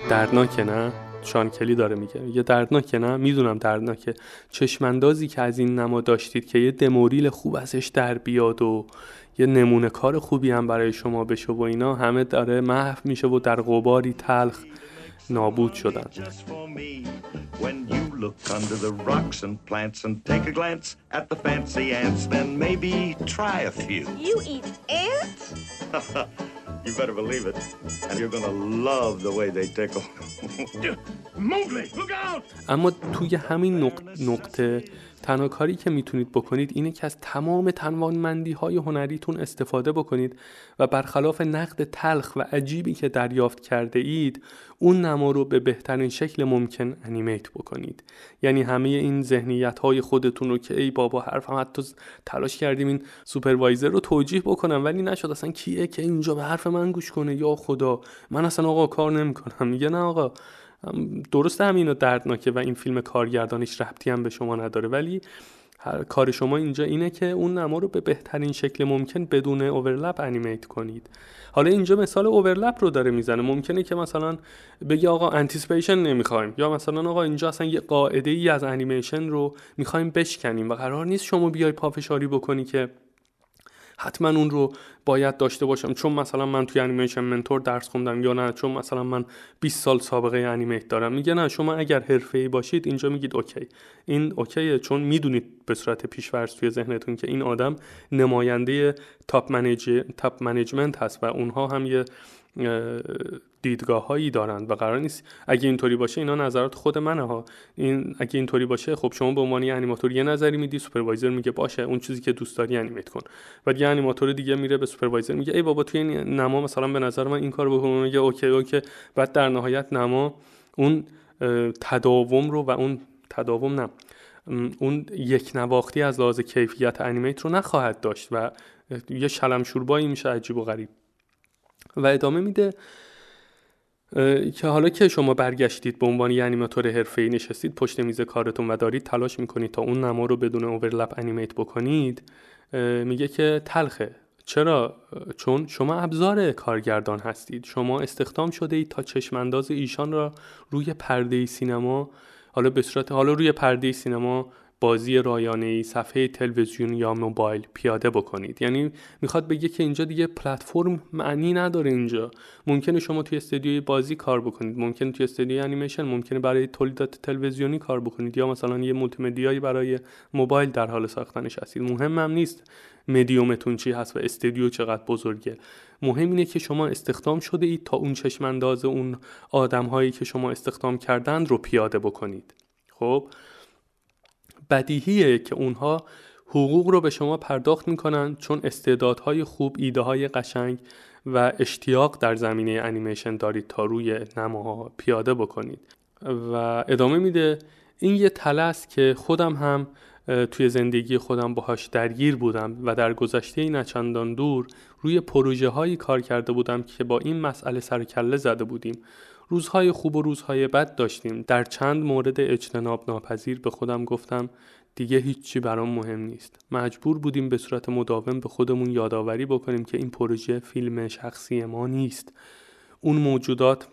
دردناکه نه؟ شان کلی داره میگه یه دردناکه نه؟ میدونم دردناکه. چشمندازی که از این نما داشتید که یه دموریل خوب ازش در بیاد و یه نمونه کار خوبی هم برای شما بشه و اینا، همه داره محو میشه و در غباری تلخ نابود شدن. You better believe it and you're going to love the way they tickle. Mowgli, look out! اما توی همین نق... نقطه تنها کاری که میتونید بکنید اینه که از تمام توانمندی‌های هنریتون استفاده بکنید و برخلاف نقد تلخ و عجیبی که دریافت کرده اید اون نما رو به بهترین شکل ممکن انیمیت بکنید. یعنی همه این ذهنیت‌های خودتون رو که ای بابا حرفم، حتی تلاش کردیم این سوپروایزر رو توجیه بکنم ولی نشد، اصلا کیه که اینجا به حرف من گوش کنه، یا خدا من اصلا آقا کار نمی‌کنم. میگه نه آقا درسته، همینو دردناکه و این فیلم کارگردانش ربطی هم به شما نداره، ولی هر کار شما اینجا اینه که اون نما رو به بهترین شکل ممکن بدون اوورلپ انیمیت کنید. حالا اینجا مثال اوورلپ رو داره میزنه. ممکنه که مثلا بگی آقا انتیسپیشن نمیخوایم، یا مثلا آقا اینجا اصلا یه قاعده ای از انیمیشن رو میخوایم بشکنیم و قرار نیست شما بیای پافشاری بکنی که حتما اون رو باید داشته باشم چون مثلا من توی انیمیشن منتور درس خوندم، یا نه چون مثلا من بیست سال سابقه انیمیت دارم. میگه نه، شما اگر حرفه‌ای باشید اینجا میگید اوکی، این اوکیه، چون میدونید به صورت پیش‌فرض توی ذهنتون که این آدم نماینده تاپ منیجر تاپ منیجمنت هست و اونها هم یه دیدگاه‌هایی دارند و قرار نیست اگه اینطوری باشه، اینا نظرات خود منه ها، این اگه اینطوری باشه خب شما به عنوان انیماتور یه نظری میدی، سوپروایزر میگه باشه اون چیزی که دوست داری انیمیت کن، بعد یه انیماتور دیگه میره به سوپروایزر میگه ای بابا توی این نما مثلا به نظر من این کارو بکنم، میگه اوکی اوکی. بعد در نهایت نما اون تداوم رو و اون تداوم نه اون یک نواختی از لحاظ کیفیت انیمیت رو نخواهد داشت و یه شلم شوربایی میشه عجیب و غریب. و ادامه میده که حالا که شما برگشتید به عنوان یه انیماتور حرفه‌ای نشستید پشت میز کارتون و دارید تلاش میکنید تا اون نما رو بدون اوورلپ انیمیت بکنید، میگه که تلخه. چرا؟ چون شما ابزار کارگردان هستید، شما استخدام شده اید تا چشمانداز ایشان را روی پرده سینما، حالا به صورت حالا روی پرده سینما، بازی رایانه‌ای، صفحه تلویزیون یا موبایل پیاده بکنید. یعنی میخواد بگه که اینجا دیگه پلتفرم معنی نداره. اینجا ممکنه شما توی استودیوی بازی کار بکنید، ممکنه توی استودیوی انیمیشن، ممکنه برای تولیدات تلویزیونی کار بکنید، یا مثلا یه مولتی مدیایی برای موبایل در حال ساختنش هستید. مهم هم نیست مدیومتون چی هست و استودیو چقدر بزرگه، مهم اینه که شما استخدام شده اید تا اون چشم‌انداز اون آدم‌هایی که شما استخدام کردند رو پیاده بکنید. خب بدیهیه که اونها حقوق رو به شما پرداخت میکنن چون استعدادهای خوب، ایده‌های قشنگ و اشتیاق در زمینه انیمیشن دارید تا روی نماها پیاده بکنید. و ادامه میده این یه تله است که خودم هم توی زندگی خودم باهاش درگیر بودم و در گذشته نه چندان دور روی پروژه هایی کار کرده بودم که با این مسئله سر و کله زده بودیم. روزهای خوب و روزهای بد داشتیم. در چند مورد اجتناب ناپذیر به خودم گفتم دیگه هیچی برام مهم نیست. مجبور بودیم به صورت مداوم به خودمون یادآوری بکنیم که این پروژه فیلم شخصی ما نیست. اون موجودات،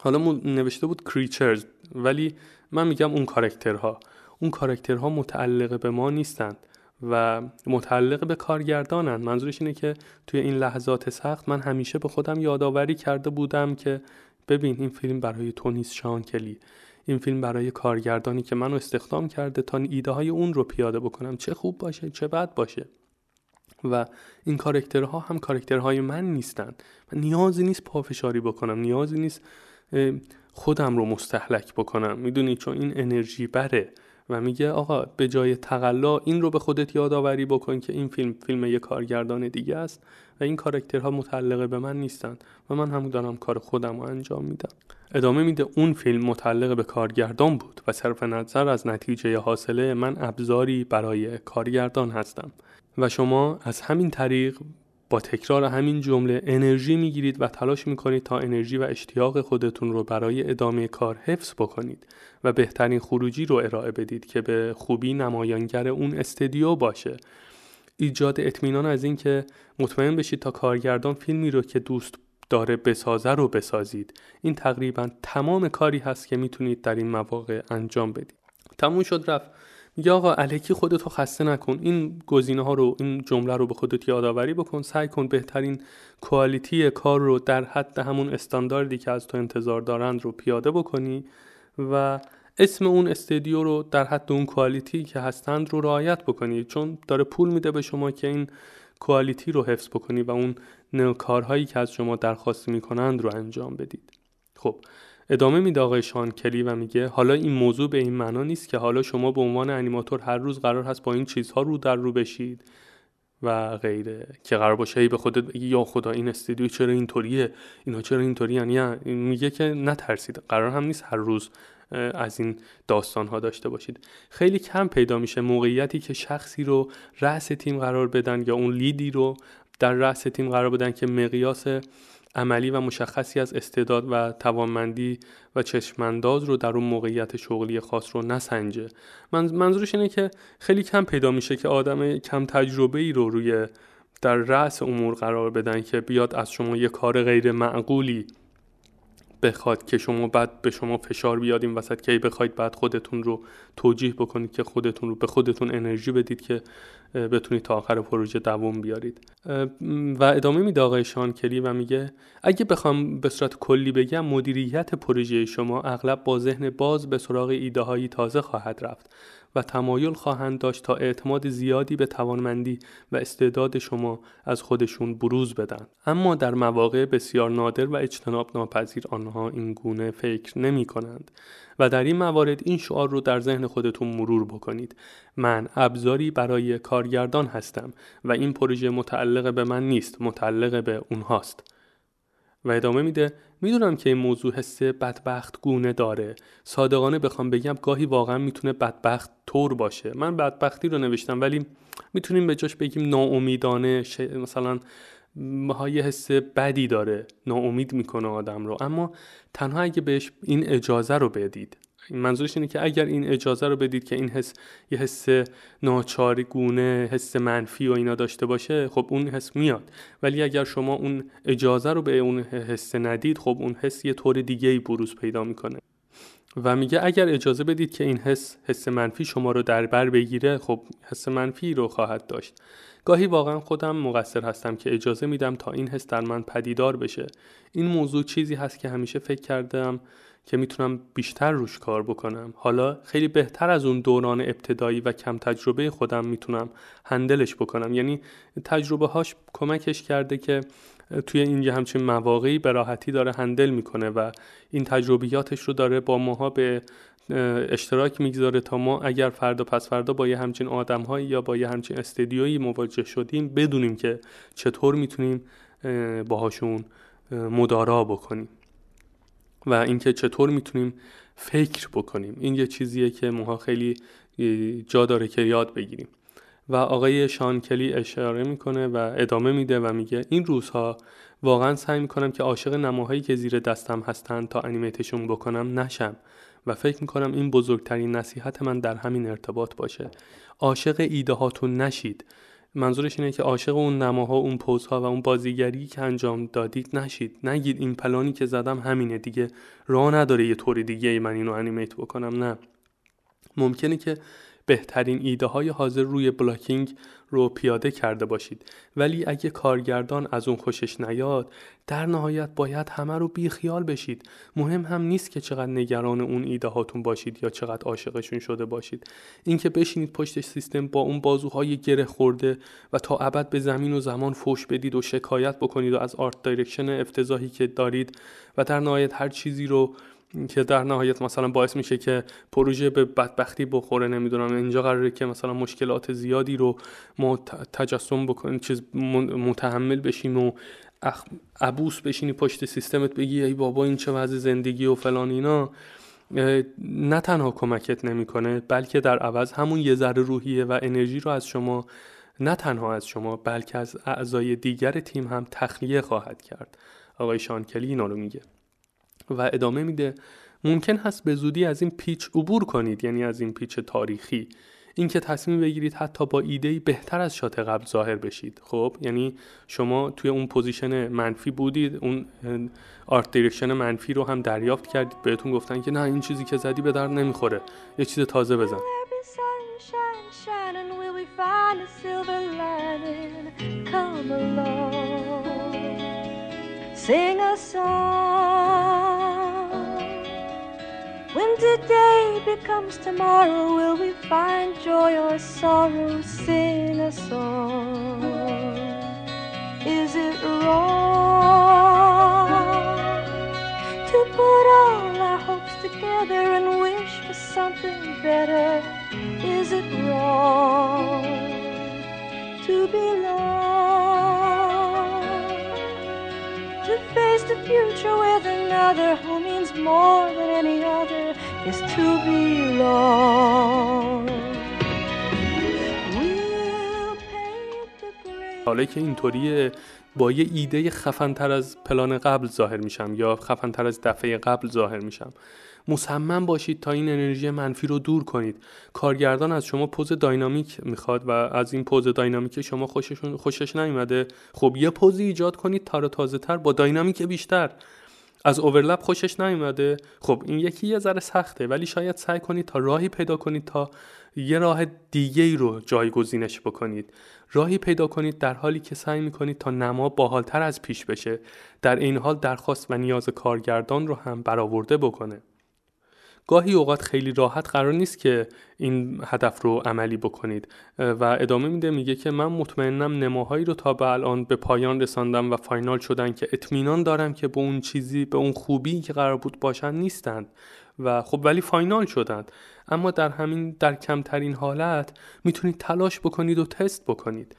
حالا نوشته بود creatures ولی من میگم اون کاراکترها، اون کاراکترها متعلق به ما نیستند و متعلق به کارگردانند. منظورش اینه که توی این لحظات سخت من همیشه به خودم یادآوری کرده بودم که ببین این فیلم برای تو نیست شان کلی، این فیلم برای کارگردانی که منو استخدام کرده تا ایده های اون رو پیاده بکنم، چه خوب باشه چه بد باشه. و این کاراکترها هم کاراکترهای من نیستن. من نیازی نیست پافشاری بکنم، نیازی نیست خودم رو مستهلک بکنم، میدونی، چون این انرژی بره. و میگه آقا به جای تقلا این رو به خودت یادآوری بکن که این فیلم فیلم یه کارگردان دیگه است و این کاراکترها متعلق به من نیستن و من هم دارم کار خودم رو انجام میدم. ادامه میده اون فیلم متعلق به کارگردان بود و صرف نظر از نتیجه حاصله من ابزاری برای کارگردان هستم و شما از همین طریق با تکرار همین جمله انرژی میگیرید و تلاش میکنید تا انرژی و اشتیاق خودتون رو برای ادامه کار حفظ بکنید و بهترین خروجی رو ارائه بدید که به خوبی نمایانگر اون استدیو باشه. ایجاد اطمینان از این که مطمئن بشید تا کارگردان فیلمی رو که دوست داره بسازه رو بسازید. این تقریبا تمام کاری هست که میتونید در این مواقع انجام بدید. تموم شد رفت. یا آقا الکی خودتو خسته نکن، این گزینه ها رو، این جمله رو به خودت یادآوری بکن، سعی کن بهترین کوالیتی کار رو در حد همون استانداردی که از تو انتظار دارند رو پیاده بکنی و اسم اون استودیو رو در حد اون کوالیتی که هستند رو رعایت بکنی، چون داره پول میده به شما که این کوالیتی رو حفظ بکنی و اون کارهایی که از شما درخواست میکنند رو انجام بدید. خب ادامه میده آقای شان کلی و میگه حالا این موضوع به این معنا نیست که حالا شما به عنوان انیماتور هر روز قرار هست با این چیزها رو در رو بشید و غیره، که قرار باشه ای به خودت بگی یا خدا این استودیو چرا اینطوریه، اینا چرا اینطوری. یعنی میگه که نترسید، قرار هم نیست هر روز از این داستان ها داشته باشید. خیلی کم پیدا میشه موقعیتی که شخصی رو رأس تیم قرار بدن یا اون لیدی رو در رأس تیم قرار بدن که مقیاس عملی و مشخصی از استعداد و توانمندی و چشمانداز رو در اون موقعیت شغلی خاص رو نسنجه. منظورش اینه که خیلی کم پیدا میشه که آدم کم تجربه‌ای رو روی در رأس امور قرار بدن که بیاد از شما یه کار غیر معقولی بخواد که شما بعد به شما فشار بیاد این وسط که بخواید بعد خودتون رو توجیه بکنید، که خودتون رو به خودتون انرژی بدید که بتونید تا آخر پروژه دوام بیارید. و ادامه میده آقای شان کلی و میگه اگه بخوام به صورت کلی بگم، مدیریت پروژه شما اغلب با ذهن باز به سراغ ایده هایی تازه خواهد رفت و تمایل خواهند داشت تا اعتماد زیادی به توانمندی و استعداد شما از خودشون بروز بدن، اما در مواقع بسیار نادر و اجتناب ناپذیر آنها این گونه فکر نمی کنند و در این موارد این شعار رو در ذهن خودتون مرور بکنید: من ابزاری برای کارگردان هستم و این پروژه متعلق به من نیست، متعلق به اونهاست. و ادامه میده میدونم که این موضوع حس بدبخت گونه داره. صادقانه بخوام بگم گاهی واقعا میتونه بدبخت طور باشه. من بدبختی رو نوشتم ولی میتونیم به جاش بگیم ناامیدانه، مثلا یه حس بدی داره، ناامید میکنه آدم رو. اما تنها اگه بهش این اجازه رو بدید، منظورش اینه که اگر این اجازه رو بدید که این حس یه حس ناچارگونه، حس منفی و اینا داشته باشه، خب اون حس میاد. ولی اگر شما اون اجازه رو به اون حس ندید، خب اون حس یه طور دیگه‌ای بروز پیدا میکنه. و میگه اگر اجازه بدید که این حس حس منفی شما رو در بر بگیره، خب حس منفی رو خواهد داشت. گاهی واقعا خودم مقصر هستم که اجازه میدم تا این حس در من پدیدار بشه. این موضوع چیزی هست که همیشه فکر کردم که میتونم بیشتر روش کار بکنم. حالا خیلی بهتر از اون دوران ابتدایی و کم تجربه خودم میتونم هندلش بکنم. یعنی تجربه هاش کمکش کرده که توی اینجا همچین مواقعی به راحتی داره هندل میکنه و این تجربیاتش رو داره با ماها به اشتراک میگذاره تا ما اگر فردا پس فردا با یه همچین آدم‌هایی یا با یه همچین استدیویی مواجه شدیم، بدونیم که چطور میتونیم باهاشون مدارا بکنیم و اینکه چطور میتونیم فکر بکنیم. این یه چیزیه که ماها خیلی جا داره که یاد بگیریم. و آقای شان کلی اشاره میکنه و ادامه میده و میگه این روزها واقعا سعی میکنم که عاشق نماهایی که زیر دستم هستن تا انیمیتشون بکنم نشم و فکر میکنم این بزرگترین نصیحت من در همین ارتباط باشه. عاشق ایده هاتون نشید. منظورش اینه که عاشق اون نماها، اون پوزها و اون بازیگری که انجام دادید نشید. نگید این پلانی که زدم همینه دیگه، راه نداره یه طور دیگه من اینو انیمیت بکنم. نه، ممکنه که بهترین ایده های حاضر روی بلاکینگ رو پیاده کرده باشید، ولی اگه کارگردان از اون خوشش نیاد، در نهایت باید همه رو بیخیال بشید. مهم هم نیست که چقدر نگران اون ایده هاتون باشید یا چقدر عاشقشون شده باشید. اینکه بشینید پشت سیستم با اون بازوهای گره خورده و تا ابد به زمین و زمان فوش بدید و شکایت بکنید و از آرت دایرکشن افتضاحی که دارید و در نهایت هر چیزی رو که در نهایت مثلا باعث میشه که پروژه به بدبختی بخوره، نمیدونم اینجا قراره که مثلا مشکلات زیادی رو ما تجسم بکنیم، چیز متحمل بشیم و اخ... عبوس بشینی پشت سیستمت بگی ای بابا این چه وضع زندگی و فلان، اینا نه تنها کمکت نمیکنه بلکه در عوض همون یه ذره روحیه و انرژی رو از شما، نه تنها از شما بلکه از اعضای دیگر تیم هم تخلیه خواهد کرد. آقای شان کلی اینا رو میگه و ادامه میده ممکن هست به زودی از این پیچ عبور کنید، یعنی از این پیچ تاریخی، اینکه تصمیم بگیرید حتی با ایده‌ای بهتر از شات قبل ظاهر بشید. خب یعنی شما توی اون پوزیشن منفی بودید، اون آرت دایرکشن منفی رو هم دریافت کردید، بهتون گفتن که نه این چیزی که زدی به درد نمیخوره، یه چیز تازه بزن. Sing a song. When today becomes tomorrow, will we find joy or sorrow? Sing a song. Is it wrong to put all our hopes together and wish for something better? Is it wrong to be loved? To face the future with another who means more than any other is to belong. We'll paint the grave. حالا که اینطوریه با یه ایده خفن‌تر از پلان قبل ظاهر میشم یا خفن‌تر از دفعه قبل ظاهر میشم. مصمم باشید تا این انرژی منفی رو دور کنید. کارگردان از شما پوز داینامیک میخواد و از این پوز داینامیک شما خوششون خوشش نیومده، خب یه پوزی ایجاد کنید تازه تازه‌تر با داینامیک بیشتر. از اورلپ خوشش نیومده، خب این یکی یه ذره سخته ولی شاید سعی کنید تا راهی پیدا کنید تا یه راه دیگه‌ای رو جایگزینش بکنید. راهی پیدا کنید در حالی که سعی می‌کنید تا نما باحال‌تر از پیش بشه، در این حال درخواست و نیاز کارگردان رو هم برآورده بکنه. گاهی اوقات خیلی راحت قرار نیست که این هدف رو عملی بکنید و ادامه میده، میگه که من مطمئنم نماهایی رو تا به الان به پایان رساندم و فاینال شدن که اطمینان دارم که به اون چیزی، به اون خوبی که قرار بود باشن نیستند و خب ولی فاینال شدند. اما در همین در کمترین حالت میتونید تلاش بکنید و تست بکنید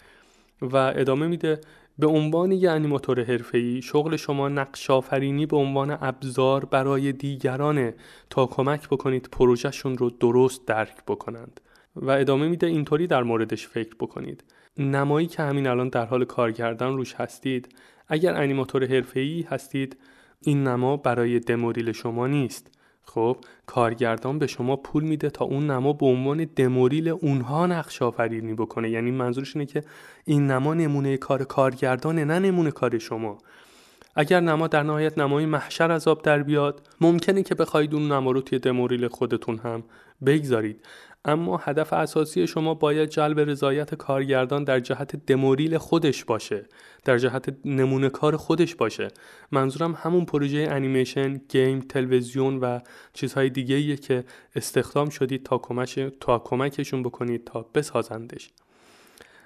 و ادامه میده به عنوان یک انیماتور حرفه‌ای شغل شما نقش‌آفرینی به عنوان ابزار برای دیگرانه تا کمک بکنید پروژه‌شون رو درست درک بکنند و ادامه میده اینطوری در موردش فکر بکنید. نمایی که همین الان در حال کار کردن روش هستید، اگر انیماتور حرفه‌ای هستید این نما برای دموریل شما نیست. خب کارگردان به شما پول میده تا اون نما به عنوان دموریل اونها نقش‌آفرینی بکنه، یعنی منظورش اینه که این نما نمونه کار کارگردانه نه نمونه کار شما. اگر نما در نهایت نمای محشر از آب در بیاد، ممکنه که بخواید اون نما رو توی دموریل خودتون هم بگذارید، اما هدف اساسی شما باید جلب رضایت کارگردان در جهت دموریل خودش باشه، در جهت نمونه کار خودش باشه. منظورم همون پروژه انیمیشن، گیم، تلویزیون و چیزهای دیگه‌ایه که استخدام شدید تا کمک تا کمکشون بکنید تا بسازندش.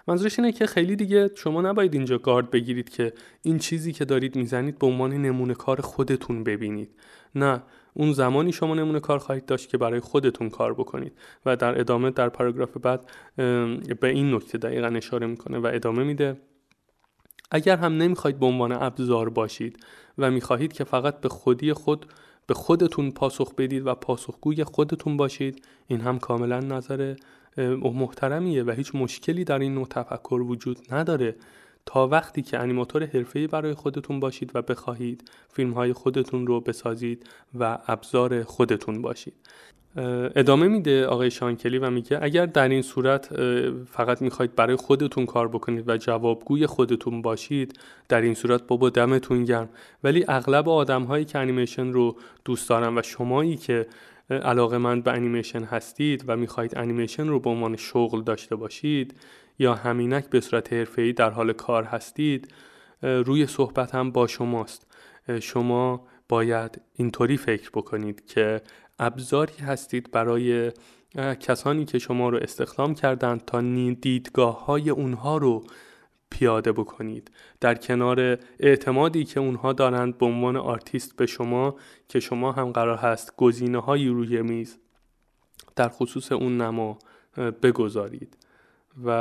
منظورش اینه که خیلی دیگه شما نباید اینجا گارد بگیرید که این چیزی که دارید میزنید به عنوان نمونه کار خودتون ببینید. نه، اون زمانی شما نمونه کار خواهید داشت که برای خودتون کار بکنید و در ادامه در پاراگراف بعد به این نکته دقیقاً اشاره میکنه و ادامه میده اگر هم نمیخواید به عنوان ابزار باشید و میخواهید که فقط به خودی خود به خودتون پاسخ بدید و پاسخگوی خودتون باشید، این هم کاملا نظر محترمیه و هیچ مشکلی در این نوع تفکر وجود نداره. تا وقتی که انیماتور حرفه‌ای برای خودتون باشید و بخواهید فیلم‌های خودتون رو بسازید و ابزار خودتون باشید. ادامه میده آقای شان کلی و میگه اگر در این صورت فقط میخواید برای خودتون کار بکنید و جوابگوی خودتون باشید، در این صورت بابا دمتون گرم، ولی اغلب آدم‌هایی که انیمیشن رو دوست دارن و شمایی که علاقه‌مند به انیمیشن هستید و میخواید انیمیشن رو به عنوان شغل داشته باشید یا همینک به صورت حرفه‌ای در حال کار هستید، روی صحبت هم با شماست. شما باید اینطوری فکر بکنید که ابزاری هستید برای کسانی که شما رو استخدام کردن تا دیدگاه‌های اونها رو پیاده بکنید، در کنار اعتمادی که اونها دارند به عنوان آرتیست به شما، که شما هم قرار هست گزینه‌هایی روی میز در خصوص اون نما بگذارید. و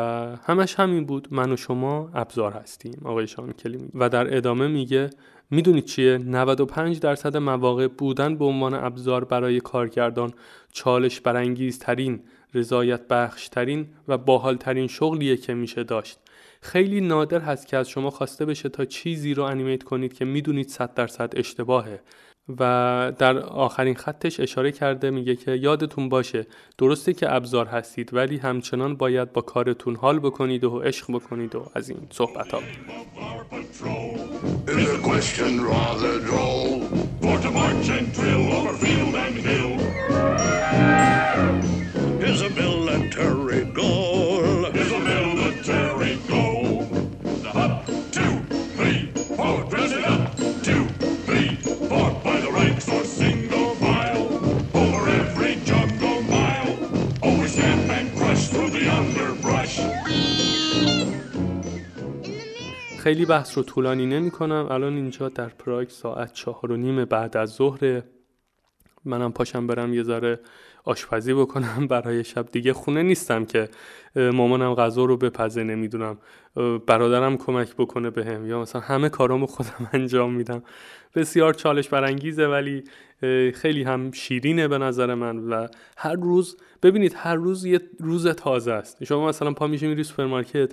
همش همین بود، من و شما ابزار هستیم. آقای شان کلی و در ادامه میگه میدونید چیه؟ نود و پنج درصد مواقع بودن به عنوان ابزار برای کارگردان چالش برانگیزترین، رضایت بخشترین و باحالترین شغلیه که میشه داشت. خیلی نادر هست که از شما خواسته بشه تا چیزی رو انیمیت کنید که میدونید صد درصد اشتباهه. و در آخرین خطش اشاره کرده میگه که یادتون باشه درسته که ابزار هستید، ولی همچنان باید با کارتون حال بکنید و عشق بکنید و از این صحبت ها. خیلی بحث رو طولانی نمی کنم. الان اینجا در پراگ ساعت چهار و نیم بعد از ظهر، منم پاشم برم یه ذره آشپزی بکنم برای شب. دیگه خونه نیستم که مامانم غذا رو بپزه، نمیدونم برادرم کمک بکنه بهم، یا مثلا همه کارامو خودم انجام میدم. بسیار چالش برانگیزه ولی خیلی هم شیرینه به نظر من. و هر روز ببینید، هر روز یه روز تازه است. شما مثلا پا میشی میری سوپرمارکت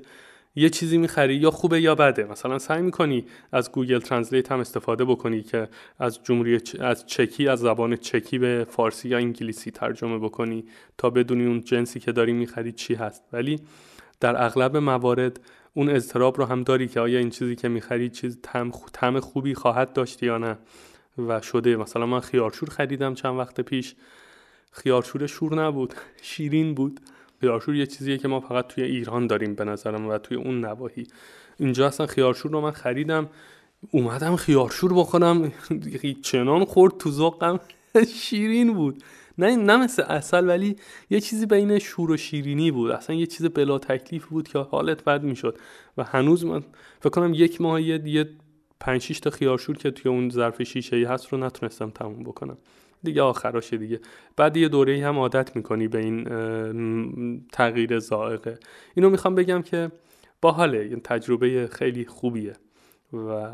یه چیزی میخری، یا خوبه یا بده. مثلا سعی میکنی از گوگل ترنسلیت هم استفاده بکنی که از جمهوری از چکی از زبان چکی به فارسی یا انگلیسی ترجمه بکنی تا بدونی اون جنسی که داری میخری چی هست. ولی در اغلب موارد اون اضطراب رو هم داری که آیا این چیزی که میخری چیز طعم طعم خوبی خواهد داشت یا نه. و شده مثلا من خیارشور خریدم چند وقت پیش. خیارشور شور نبود، شیرین بود. خیارشور یه چیزیه که ما فقط توی ایران داریم به نظرم و توی اون نواحی. اینجا اصلا خیارشور رو من خریدم، اومدم خیارشور بخورم، چنان خورد تو ذوقم شیرین بود. نه نه مثل عسل، ولی یه چیزی بین شور و شیرینی بود. اصلا یه چیز بلا تکلیف بود که حالت بد میشد. و هنوز من فکر کنم یک ماه یه پنج شش تا خیارشور که توی اون ظرف شیشه‌ای هست رو نتونستم تموم بکنم. دیگه آخراشه دیگه. بعد یه دوره‌ای هم عادت میکنی به این تغییر ذائقه. اینو میخوام بگم که باحاله، این تجربه خیلی خوبیه و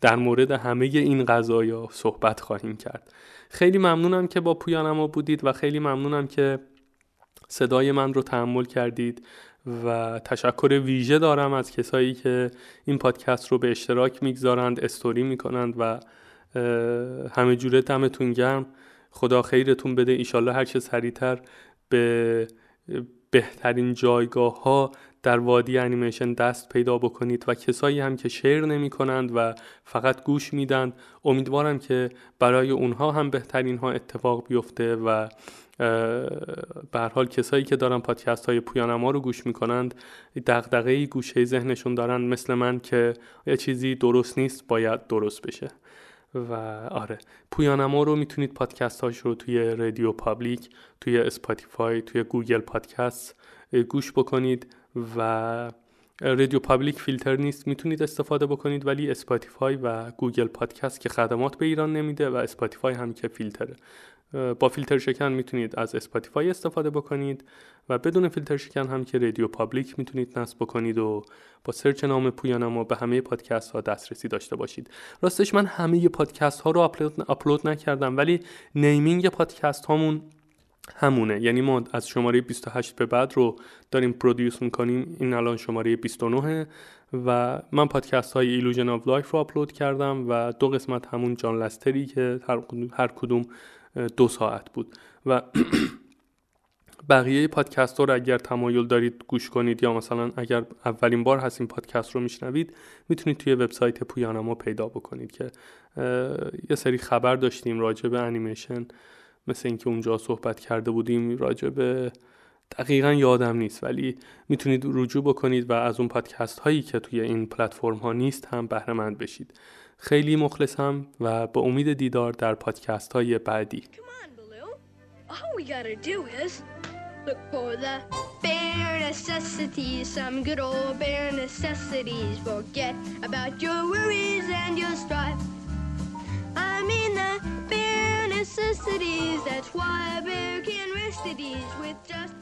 در مورد همه این قضایا صحبت خواهیم کرد. خیلی ممنونم که با پویانما بودید و خیلی ممنونم که صدای من رو تحمل کردید. و تشکر ویژه دارم از کسایی که این پادکست رو به اشتراک میگذارند، استوری میکنند و همه جوره دمتون گرم. خدا خیرتون بده. ایشالله هرچه سریعتر به بهترین جایگاه ها در وادی انیمیشن دست پیدا بکنید. و کسایی هم که شیر نمی کنند و فقط گوش میدن، امیدوارم که برای اونها هم بهترین ها اتفاق بیفته. و به هر حال کسایی که دارن پادکست های پویانما رو گوش میکنند، دغدغه‌ای گوشه ذهنشون دارن مثل من که یه چیزی درست نیست، باید درست بشه. و آره، پویانما رو میتونید پادکست هاش رو توی رادیو پابلیک، توی اسپاتیفای، توی گوگل پادکست گوش بکنید. و رادیو پابلیک فیلتر نیست، میتونید استفاده بکنید، ولی اسپاتیفای و گوگل پادکست که خدمات به ایران نمیده و اسپاتیفای هم که فیلتره، با فیلتر شکن میتونید از اسپاتیفای استفاده بکنید و بدون فیلتر شکن هم که رادیو پابلیک میتونید نصب بکنید و با سرچ نام پویانما به همه پادکست ها دسترسی داشته باشید. راستش من همه پادکست ها رو آپلود, آپلود نکردم، ولی نیمینگ پادکست هامون همونه. یعنی ما از شماره بیست و هشت به بعد رو داریم پرودیوس میکنیم. این الان شماره بیست و نه و من پادکست های ایلوژن آف لایف رو آپلود کردم و دو قسمت همون جان لستری که هر کدوم دو ساعت بود. و بقیه پادکست ها رو اگر تمایل دارید گوش کنید، یا مثلا اگر اولین بار هست این پادکست رو میشنوید، میتونید توی وبسایت پویانما پیدا بکنید که یه سری خبر داشتیم راجع به انیمیشن مثل اینکه اونجا صحبت کرده بودیم راجع به، دقیقا یادم نیست، ولی میتونید رجوع بکنید و از اون پادکست هایی که توی این پلتفرم ها نیست هم بهره مند بشید. خیلی مخلصم و با امید دیدار در پادکست های بعدی. All we gotta do is look for the bare necessities, some good old bare necessities. Forget about your worries and your strife. I mean the bare necessities, that's why a bear can rest at ease with just